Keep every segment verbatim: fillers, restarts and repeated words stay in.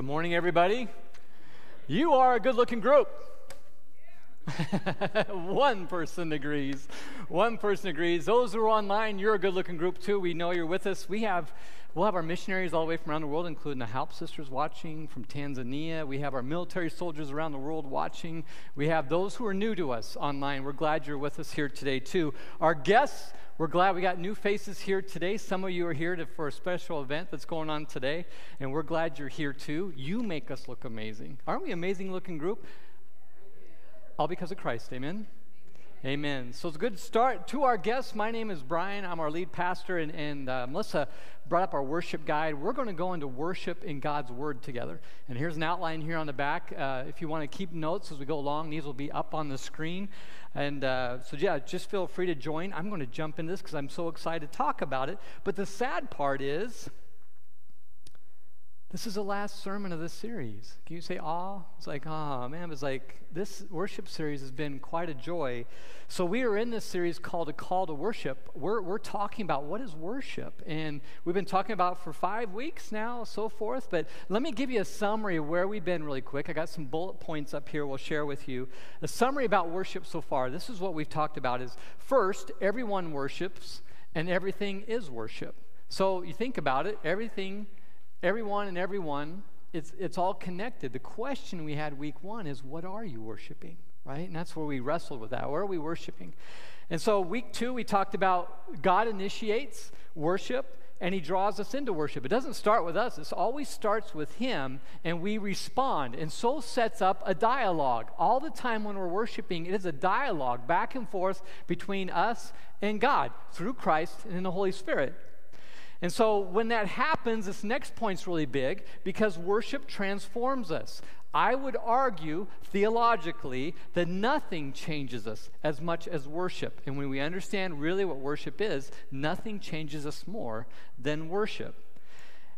Good morning, everybody. You are a good-looking group. One person agrees. One person agrees. Those who are online, you're a good-looking group too. We know you're with us. We have, we'll have our missionaries all the way from around the world, including the Halp sisters watching from Tanzania. We have our military soldiers around the world watching. We have those who are new to us online. We're glad you're with us here today too. Our guests, we're glad we got new faces here today. Some of you are here to, for a special event that's going on today, and we're glad you're here too. You make us look amazing. Aren't we an amazing-looking group? All because of Christ. Amen? Amen. Amen. So it's a good start to our guests. My name is Brian. I'm our lead pastor, and, and uh, Melissa brought up our worship guide. We're going to go into worship in God's Word together. And here's an outline here on the back. Uh, if you want to keep notes as we go along, these will be up on the screen. And uh, so, yeah, just feel free to join. I'm going to jump into this because I'm so excited to talk about it. But the sad part is, this is the last sermon of this series. Can you say, aw? It's like, aw, man. It's like, this worship series has been quite a joy. So we are in this series called A Call to Worship. We're, we're talking about what is worship. And we've been talking about for five weeks now, so forth. But let me give you a summary of where we've been really quick. I got some bullet points up here we'll share with you. A summary about worship so far. This is what we've talked about is, first, everyone worships, and everything is worship. So you think about it, everything Everyone and everyone, it's, it's all connected. The question we had week one is, what are you worshiping, right? And that's where we wrestled with that. What are we worshiping? And so week two, we talked about God initiates worship, and he draws us into worship. It doesn't start with us. It always starts with him, and we respond. And so sets up a dialogue. All the time when we're worshiping, it is a dialogue back and forth between us and God through Christ and in the Holy Spirit. And so when that happens, this next point's really big because worship transforms us. I would argue theologically that nothing changes us as much as worship. And when we understand really what worship is, nothing changes us more than worship.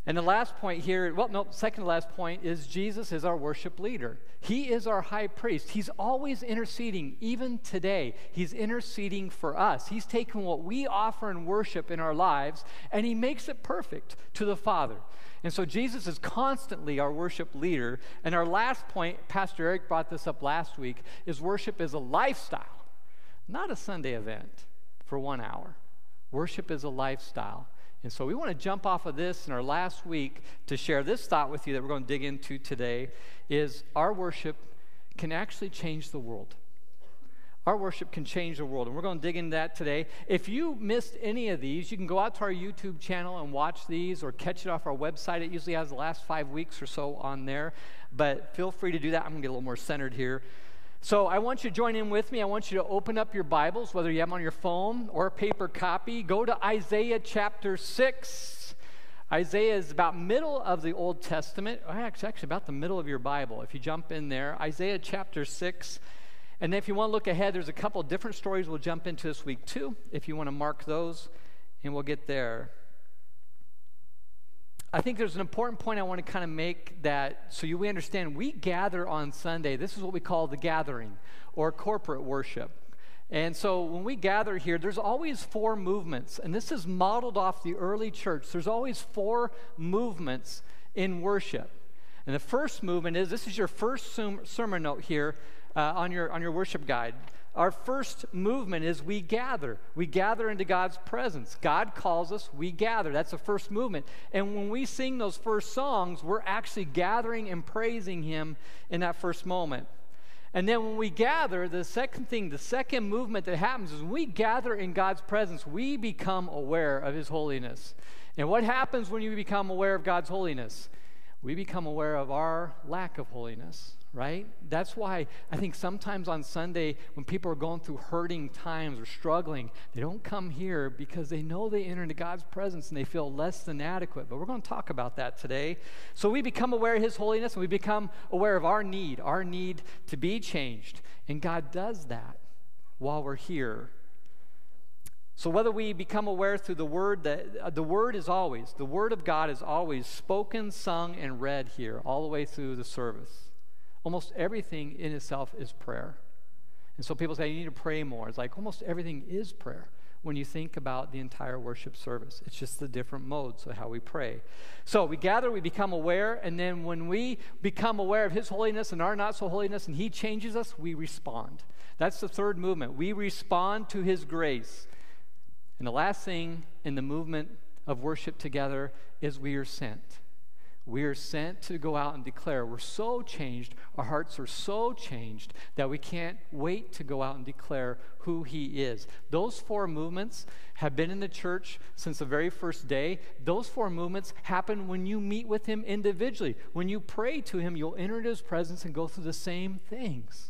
And the last point here, well, no, second to last point is Jesus is our worship leader. He is our high priest. He's always interceding, even today. He's interceding for us. He's taken what we offer in worship in our lives, and he makes it perfect to the Father. And so Jesus is constantly our worship leader. And our last point, Pastor Eric brought this up last week, is worship is a lifestyle, not a Sunday event for one hour. Worship is a lifestyle. And so we want to jump off of this in our last week to share this thought with you that we're going to dig into today is our worship can actually change the world. Our worship can change the world, and we're going to dig into that today. If you missed any of these, you can go out to our YouTube channel and watch these or catch it off our website. It usually has the last five weeks or so on there, but feel free to do that. I'm going to get a little more centered here. So I want you to join in with me. I want you to open up your Bibles, whether you have them on your phone or a paper copy. Go to Isaiah chapter six. Isaiah is about middle of the Old Testament. Actually, actually about the middle of your Bible. If you jump in there, Isaiah chapter six. And if you want to look ahead, there's a couple of different stories we'll jump into this week too, if you want to mark those, and we'll get there. I think there's an important point I want to kind of make that so you we understand we gather on Sunday. This is what we call the gathering or corporate worship. And so when we gather here, there's always four movements. And this is modeled off the early church. There's always four movements in worship. And the first movement is, this is your first sermon note here uh, on your on your worship guide. Our first movement is we gather. We gather into God's presence. God calls us, we gather. That's the first movement. And when we sing those first songs, we're actually gathering and praising him in that first moment. And then when we gather, the second thing, the second movement that happens is when we gather in God's presence, we become aware of his holiness. And what happens when you become aware of God's holiness? We become aware of our lack of holiness. Right? That's why I think sometimes on Sunday when people are going through hurting times or struggling, they don't come here because they know they enter into God's presence and they feel less than adequate. But we're going to talk about that today. So we become aware of his holiness, and we become aware of our need, our need to be changed. And God does that while we're here. So whether we become aware through the Word, that the Word is always, the Word of God is always spoken, sung, and read here all the way through the service. Almost everything in itself is prayer. And so people say, you need to pray more. It's like almost everything is prayer. when you think about the entire worship service. It's just the different modes of how we pray. So we gather, we become aware, and then when we become aware of His holiness and our not-so-holiness, and He changes us, we respond. That's the third movement. We respond to His grace. And the last thing in the movement of worship together is we are sent. We are sent to go out and declare. We're so changed, our hearts are so changed, that we can't wait to go out and declare who He is. Those four movements have been in the church since the very first day. Those four movements happen when you meet with Him individually. When you pray to Him, you'll enter into His presence and go through the same things.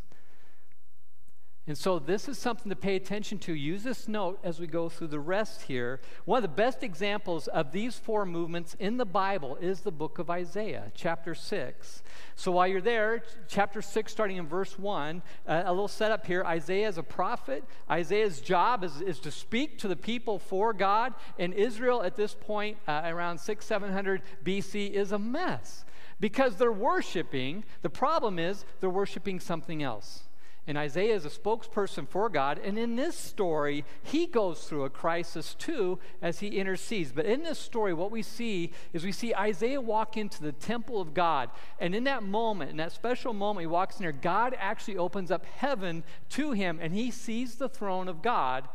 And so this is something to pay attention to. Use this note as we go through the rest here. One of the best examples of these four movements in the Bible is the book of Isaiah, chapter six. So while you're there, chapter six, starting in verse one, uh, a little setup here. Isaiah is a prophet. Isaiah's job is, is to speak to the people for God. And Israel at this point, uh, around six hundred, seven hundred B C, is a mess because they're worshiping. The problem is they're worshiping something else. And Isaiah is a spokesperson for God, and in this story, he goes through a crisis too as he intercedes. But in this story, what we see is we see Isaiah walk into the temple of God, and in that moment, in that special moment he walks in there, God actually opens up heaven to him, and he sees the throne of God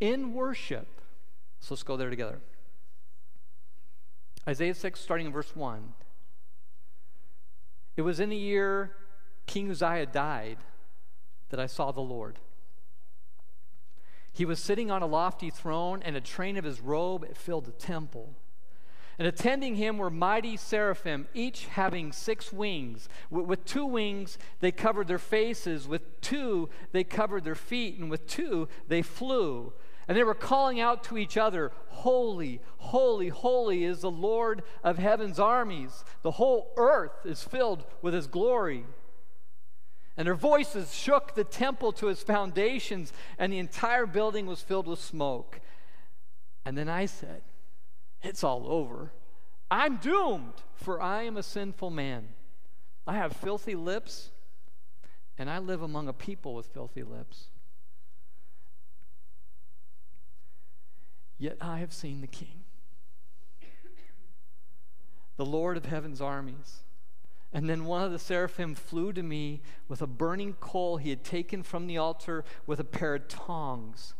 in worship. So let's go there together. Isaiah six, starting in verse one. It was in the year King Uzziah died that I saw the Lord. He was sitting on a lofty throne, and a train of His robe filled the temple. And attending Him were mighty seraphim, each having six wings. With two wings they covered their faces, with two they covered their feet, and with two they flew. And they were calling out to each other, "Holy, holy, holy is the Lord of heaven's armies. The whole earth is filled with His glory." And their voices shook the temple to its foundations, and the entire building was filled with smoke. And then I said, "It's all over. I'm doomed, for I am a sinful man. I have filthy lips, and I live among a people with filthy lips. Yet I have seen the King, the Lord of heaven's armies." And then one of the seraphim flew to me with a burning coal he had taken from the altar with a pair of tongs.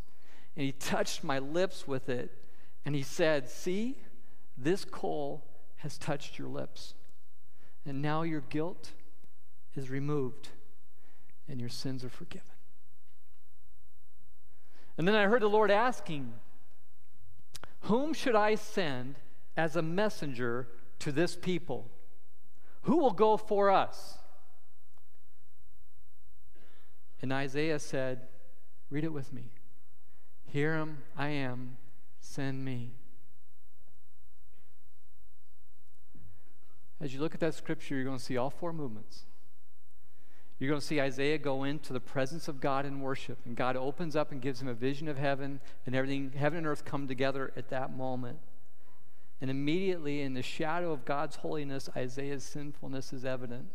And he touched my lips with it. And he said, "See, this coal has touched your lips. And now your guilt is removed and your sins are forgiven." And then I heard the Lord asking, "Whom should I send as a messenger to this people? Who will go for us?" And Isaiah said, read it with me, "Here am I am, send me." As you look at that scripture, you're going to see all four movements. You're going to see Isaiah go into the presence of God in worship, and God opens up and gives him a vision of heaven, and everything, heaven and earth come together at that moment. And immediately, in the shadow of God's holiness, Isaiah's sinfulness is evident.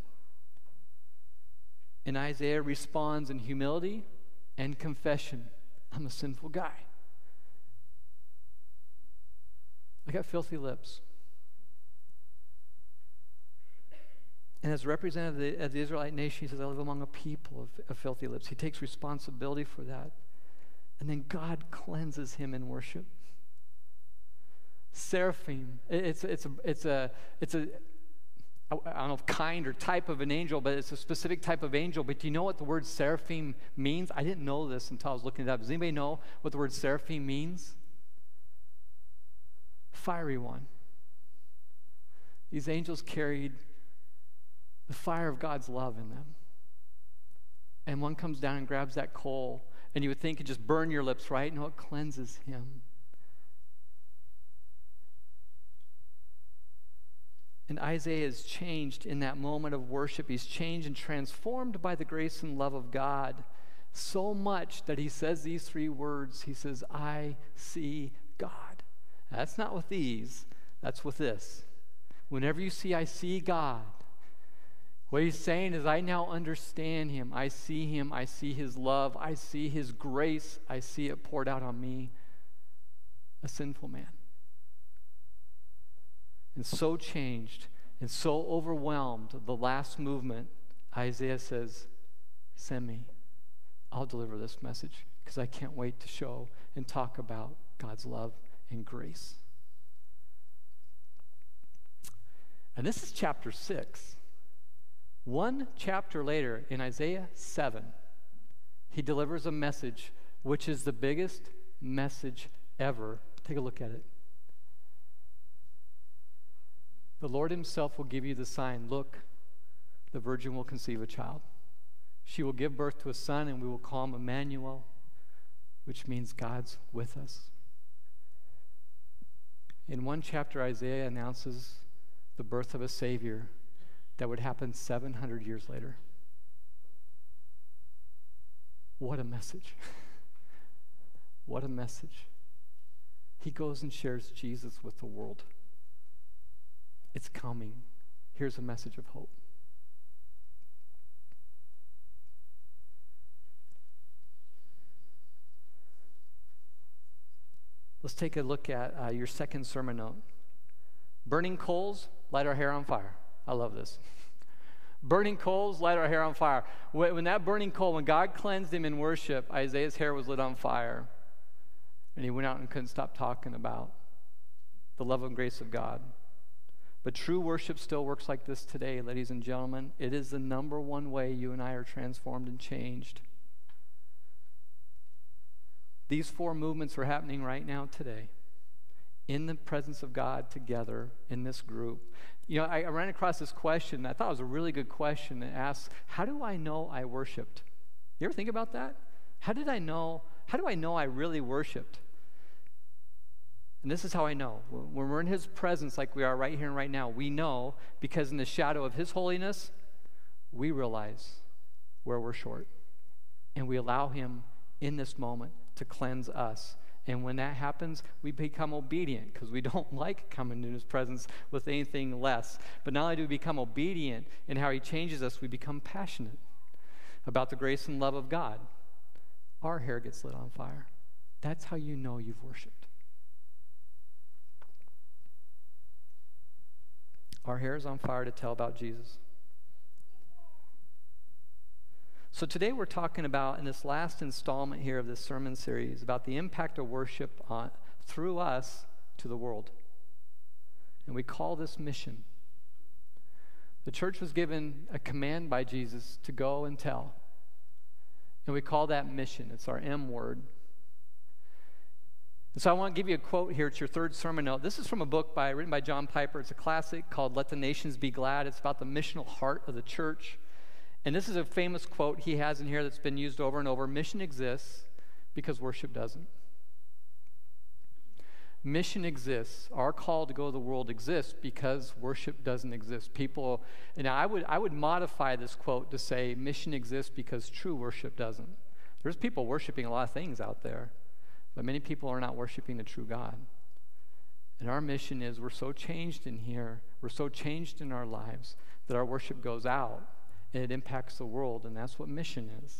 And Isaiah responds in humility and confession. I'm a sinful guy. I got filthy lips. And as representative of the, of the Israelite nation, he says, I live among a people of, of filthy lips. He takes responsibility for that. And then God cleanses him in worship. Seraphim, it's it's a it's a it's a I don't know if kind or type of an angel, but it's a specific type of angel. But do you know what the word seraphim means? I didn't know this until I was looking it up. Does anybody know what the word seraphim means? Fiery one. These angels carried the fire of God's love in them, and one comes down and grabs that coal, and you would think it just burned your lips, right? No, it cleanses him. And Isaiah is changed in that moment of worship. He's changed and transformed by the grace and love of God so much that he says these three words. He says, I see God. Now, that's not with these. That's with this. Whenever you see, I see God, what he's saying is, I now understand him. I see him. I see his love. I see his grace. I see it poured out on me. a sinful man. And so changed and so overwhelmed the last movement, Isaiah says, send me. I'll deliver this message because I can't wait to show and talk about God's love and grace. And this is chapter six. One chapter later, in Isaiah seven, he delivers a message which is the biggest message ever. Take a look at it. The Lord himself will give you the sign. Look, the virgin will conceive a child. She will give birth to a son, and we will call him Emmanuel, which means God's with us. In one chapter, Isaiah announces the birth of a Savior that would happen seven hundred years later. What a message. What a message. He goes and shares Jesus with the world. It's coming. Here's a message of hope. Let's take a look at uh, your second sermon note. Burning coals, light our hair on fire. I love this. Burning coals, light our hair on fire. When, when that burning coal, when God cleansed him in worship, Isaiah's hair was lit on fire. And he went out and couldn't stop talking about the love and grace of God. But true worship still works like this today, ladies and gentlemen. It is the number one way you and I are transformed and changed. These four movements are happening right now today in the presence of God together in this group. You know, I, I ran across this question. I thought it was a really good question. It asks, how do I know I worshiped? You ever think about that? How did I know? How do I know I really worshiped? And this is how I know. When we're in his presence like we are right here and right now, we know because in the shadow of his holiness, we realize where we're short. And we allow him in this moment to cleanse us. And when that happens, we become obedient because we don't like coming in his presence with anything less. But not only do we become obedient in how he changes us, we become passionate about the grace and love of God. Our hair gets lit on fire. That's how you know you've worshiped. Our hair is on fire to tell about Jesus. So today we're talking about, in this last installment here of this sermon series, about the impact of worship on, through us to the world. And we call this mission. The church was given a command by Jesus to go and tell. And we call that mission. It's our M word. And so I want to give you a quote here. It's your third sermon note. This is from a book by, written by John Piper. It's a classic called Let the Nations Be Glad. It's about the missional heart of the church. And this is a famous quote he has in here that's been used over and over. Mission exists because worship doesn't. Mission exists. Our call to go to the world exists because worship doesn't exist. People, and I would, I would modify this quote to say mission exists because true worship doesn't. There's people worshiping a lot of things out there, but many people are not worshiping the true God. And our mission is we're so changed in here, we're so changed in our lives that our worship goes out. And it impacts the world, and that's what mission is.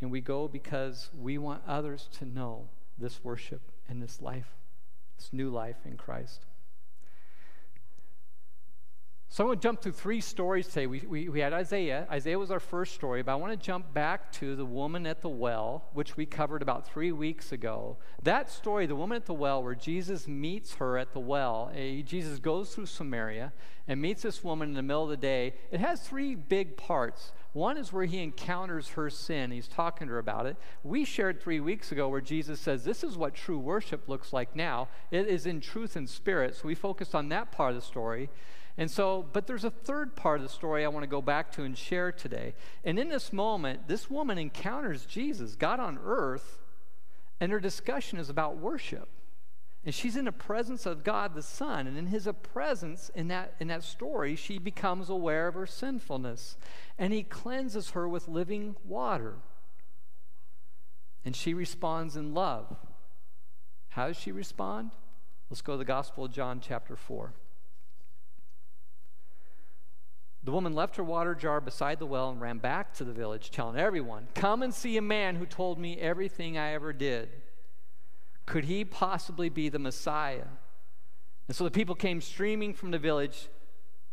And we go because we want others to know this worship and this life, this new life in Christ. So I want to jump through three stories today. We, we, we had Isaiah. Isaiah was our first story, but I want to jump back to the woman at the well, which we covered about three weeks ago. That story, the woman at the well, where Jesus meets her at the well. A, Jesus goes through Samaria and meets this woman in the middle of the day. It has three big parts. One is where he encounters her sin. He's talking to her about it. We shared three weeks ago where Jesus says, this is what true worship looks like now. It is in truth and spirit. So we focused on that part of the story. And so, but there's a third part of the story I want to go back to and share today. And in this moment, this woman encounters Jesus, God on earth, and her discussion is about worship. And she's in the presence of God the Son, and in his presence, in that, in that story, she becomes aware of her sinfulness. And he cleanses her with living water. And she responds in love. How does she respond? Let's go to the Gospel of John chapter four. The woman left her water jar beside the well and ran back to the village, telling everyone, "Come and see a man who told me everything I ever did. Could he possibly be the Messiah? And so the people came streaming from the village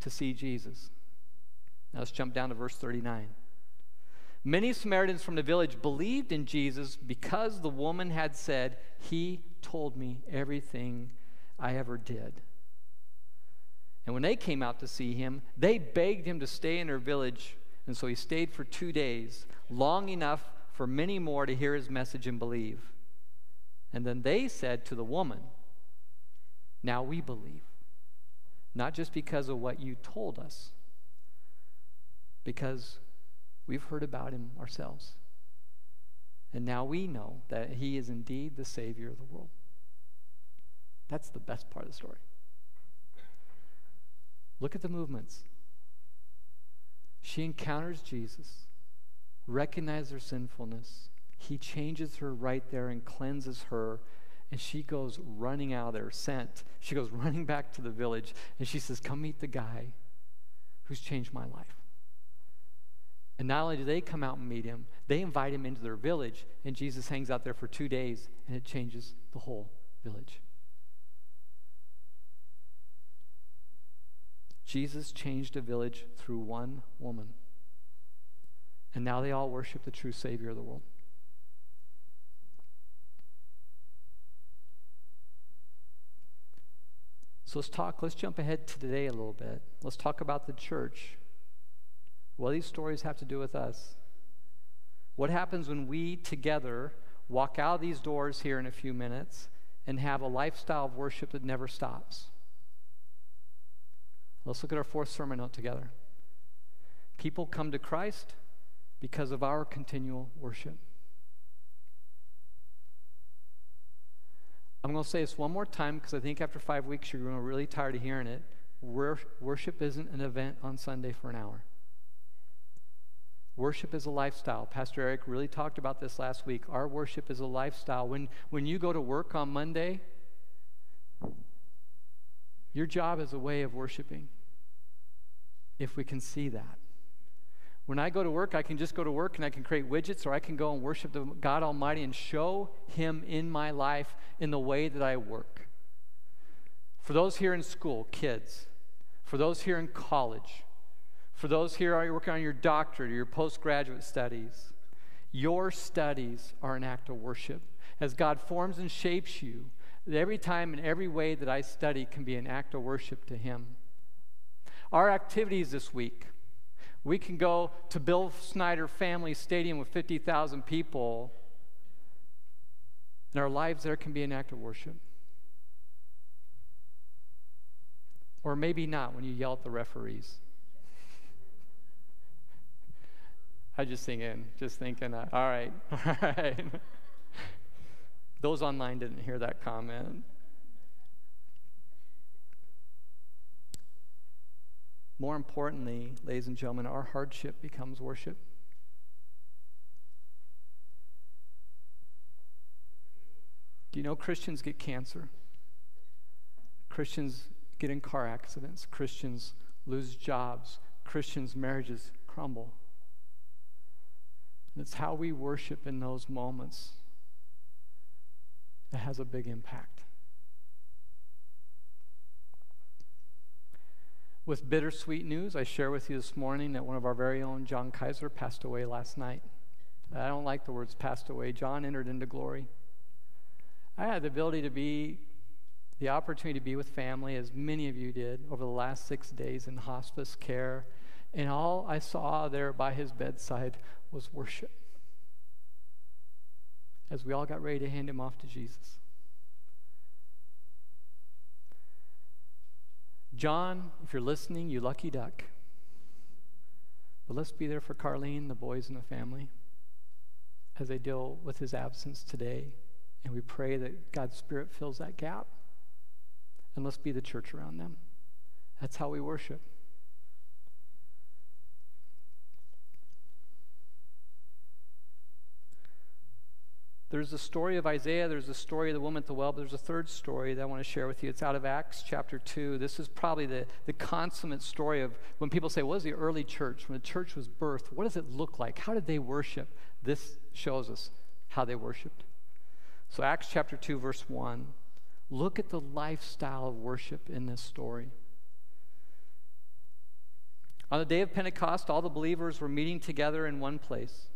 to see Jesus. Now let's jump down to verse thirty-nine. Many Samaritans from the village believed in Jesus because the woman had said, "He told me everything I ever did." And when they came out to see him, they begged him to stay in their village. And so he stayed for two days, long enough for many more to hear his message and believe. And then they said to the woman, "Now we believe, not just because of what you told us, because we've heard about him ourselves. And now we know that he is indeed the Savior of the world." That's the best part of the story. Look at the movements. She encounters Jesus, recognizes her sinfulness. He changes her right there and cleanses her, and she goes running out of there, sent. She goes running back to the village, and she says, "Come meet the guy who's changed my life." And not only do they come out and meet him, they invite him into their village, and Jesus hangs out there for two days, and it changes the whole village. Jesus changed a village through one woman. And now they all worship the true Savior of the world. So let's talk, let's jump ahead to today a little bit. Let's talk about the church. What do these stories have to do with us? What happens when we together walk out of these doors here in a few minutes and have a lifestyle of worship that never stops? Let's look at our fourth sermon note together. People come to Christ because of our continual worship. I'm going to say this one more time because I think after five weeks you're going to be really tired of hearing it. Wor- worship isn't an event on Sunday for an hour. Worship is a lifestyle. Pastor Eric really talked about this last week. Our worship is a lifestyle. When, when you go to work on Monday, your job is a way of worshiping, if we can see that. When I go to work, I can just go to work and I can create widgets, or I can go and worship the God Almighty and show him in my life in the way that I work. For those here in school, kids, for those here in college, for those here are working on your doctorate or your postgraduate studies, your studies are an act of worship. As God forms and shapes you, every time and every way that I study can be an act of worship to him. Our activities this week, we can go to Bill Snyder Family Stadium with fifty thousand people, and our lives there can be an act of worship. Or maybe not when you yell at the referees. I just thinking, just thinking, all right, all right. Those online didn't hear that comment. More importantly, ladies and gentlemen, our hardship becomes worship. Do you know Christians get cancer? Christians get in car accidents. Christians lose jobs. Christians' marriages crumble. And it's how we worship in those moments that has a big impact. With bittersweet news, I share with you this morning that one of our very own John Kaiser passed away last night. I don't like the words "passed away." John entered into glory. I had the ability to be, the opportunity to be with family, as many of you did, over the last six days in hospice care, and all I saw there by his bedside was worship, as we all got ready to hand him off to Jesus. John, if you're listening, you lucky duck. But let's be there for Carlene, the boys, and the family as they deal with his absence today. And we pray that God's Spirit fills that gap. And let's be the church around them. That's how we worship. There's the story of Isaiah, there's the story of the woman at the well, but there's a third story that I want to share with you. It's out of Acts chapter two. This is probably the, the consummate story of when people say, what was the early church? When the church was birthed, what does it look like? How did they worship? This shows us how they worshiped. So Acts chapter two, verse one. Look at the lifestyle of worship in this story. On the day of Pentecost, all the believers were meeting together in one place.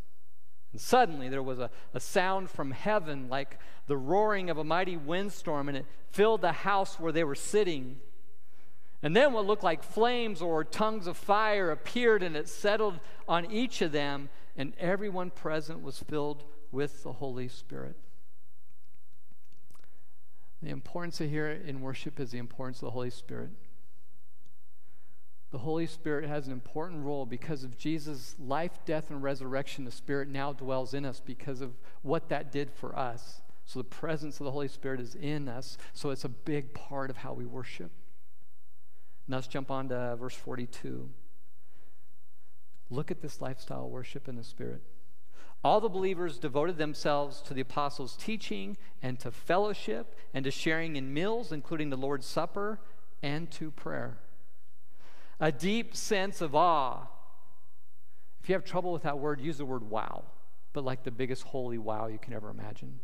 And suddenly there was a, a sound from heaven like the roaring of a mighty windstorm, and it filled the house where they were sitting. And then what looked like flames or tongues of fire appeared, and it settled on each of them, and everyone present was filled with the Holy Spirit. The importance of here in worship is the importance of the Holy Spirit. The Holy Spirit has an important role because of Jesus' life, death, and resurrection. The Spirit now dwells in us because of what that did for us. So the presence of the Holy Spirit is in us, so it's a big part of how we worship. Now let's jump on to verse forty-two. Look at this lifestyle worship in the Spirit. All the believers devoted themselves to the apostles' teaching and to fellowship and to sharing in meals, including the Lord's Supper, and to prayer. A deep sense of awe. If you have trouble with that word, use the word wow, but like the biggest holy wow you can ever imagine.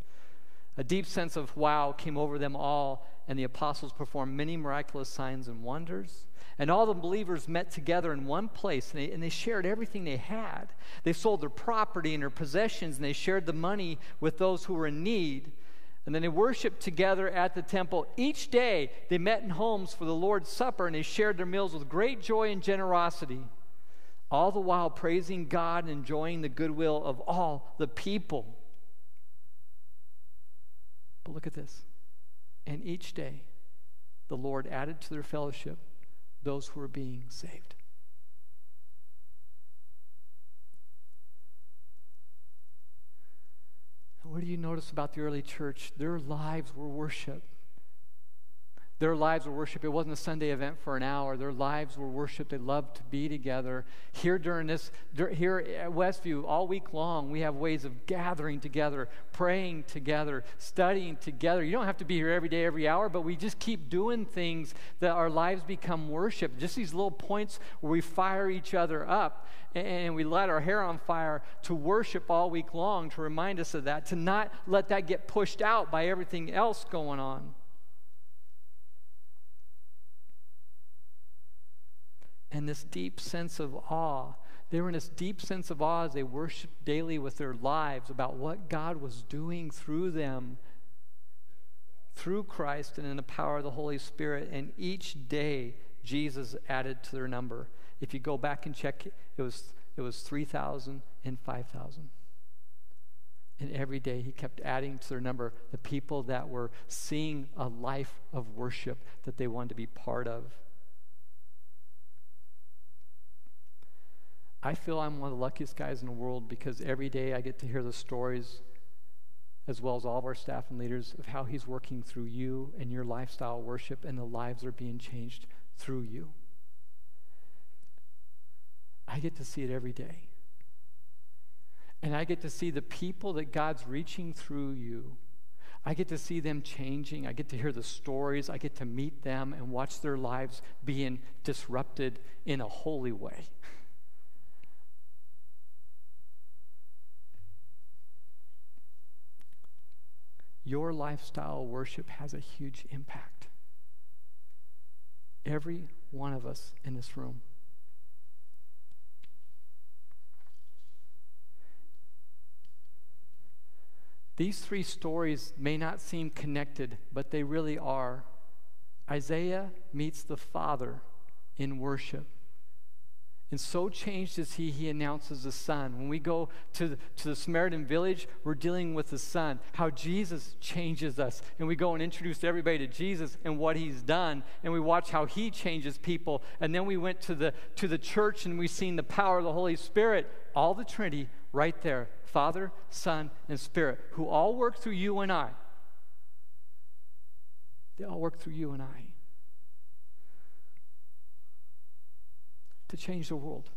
A deep sense of wow came over them all, and the apostles performed many miraculous signs and wonders. And all the believers met together in one place, and they, and they shared everything they had. They sold their property and their possessions, and they shared the money with those who were in need. And then they worshiped together at the temple. Each day they met in homes for the Lord's Supper, and they shared their meals with great joy and generosity, all the while praising God and enjoying the goodwill of all the people. But look at this. And each day the Lord added to their fellowship those who were being saved. And what do you notice about the early church? Their lives were worship. Their lives were worship. It wasn't a Sunday event for an hour. Their lives were worship. They loved to be together. Here during this, here at Westview, all week long, we have ways of gathering together, praying together, studying together. You don't have to be here every day, every hour, but we just keep doing things that our lives become worship. Just these little points where we fire each other up and we light our hair on fire to worship all week long, to remind us of that, to not let that get pushed out by everything else going on. And this deep sense of awe. They were in this deep sense of awe as they worshiped daily with their lives about what God was doing through them, through Christ and in the power of the Holy Spirit. And each day, Jesus added to their number. If you go back and check, it was, it was three thousand and five thousand. And every day he kept adding to their number the people that were seeing a life of worship that they wanted to be part of. I feel I'm one of the luckiest guys in the world because every day I get to hear the stories, as well as all of our staff and leaders, of how he's working through you and your lifestyle worship, and the lives are being changed through you. I get to see it every day. And I get to see the people that God's reaching through you. I get to see them changing. I get to hear the stories. I get to meet them and watch their lives being disrupted in a holy way. Your lifestyle worship has a huge impact. Every one of us in this room. These three stories may not seem connected, but they really are. Isaiah meets the Father in worship. And so changed is he, he announces the Son. When we go to the, to the Samaritan village, we're dealing with the Son, how Jesus changes us. And we go and introduce everybody to Jesus and what he's done, and we watch how he changes people. And then we went to the, to the church, and we've seen the power of the Holy Spirit, all the Trinity right there, Father, Son, and Spirit, who all work through you and I. They all work through you and I to change the world.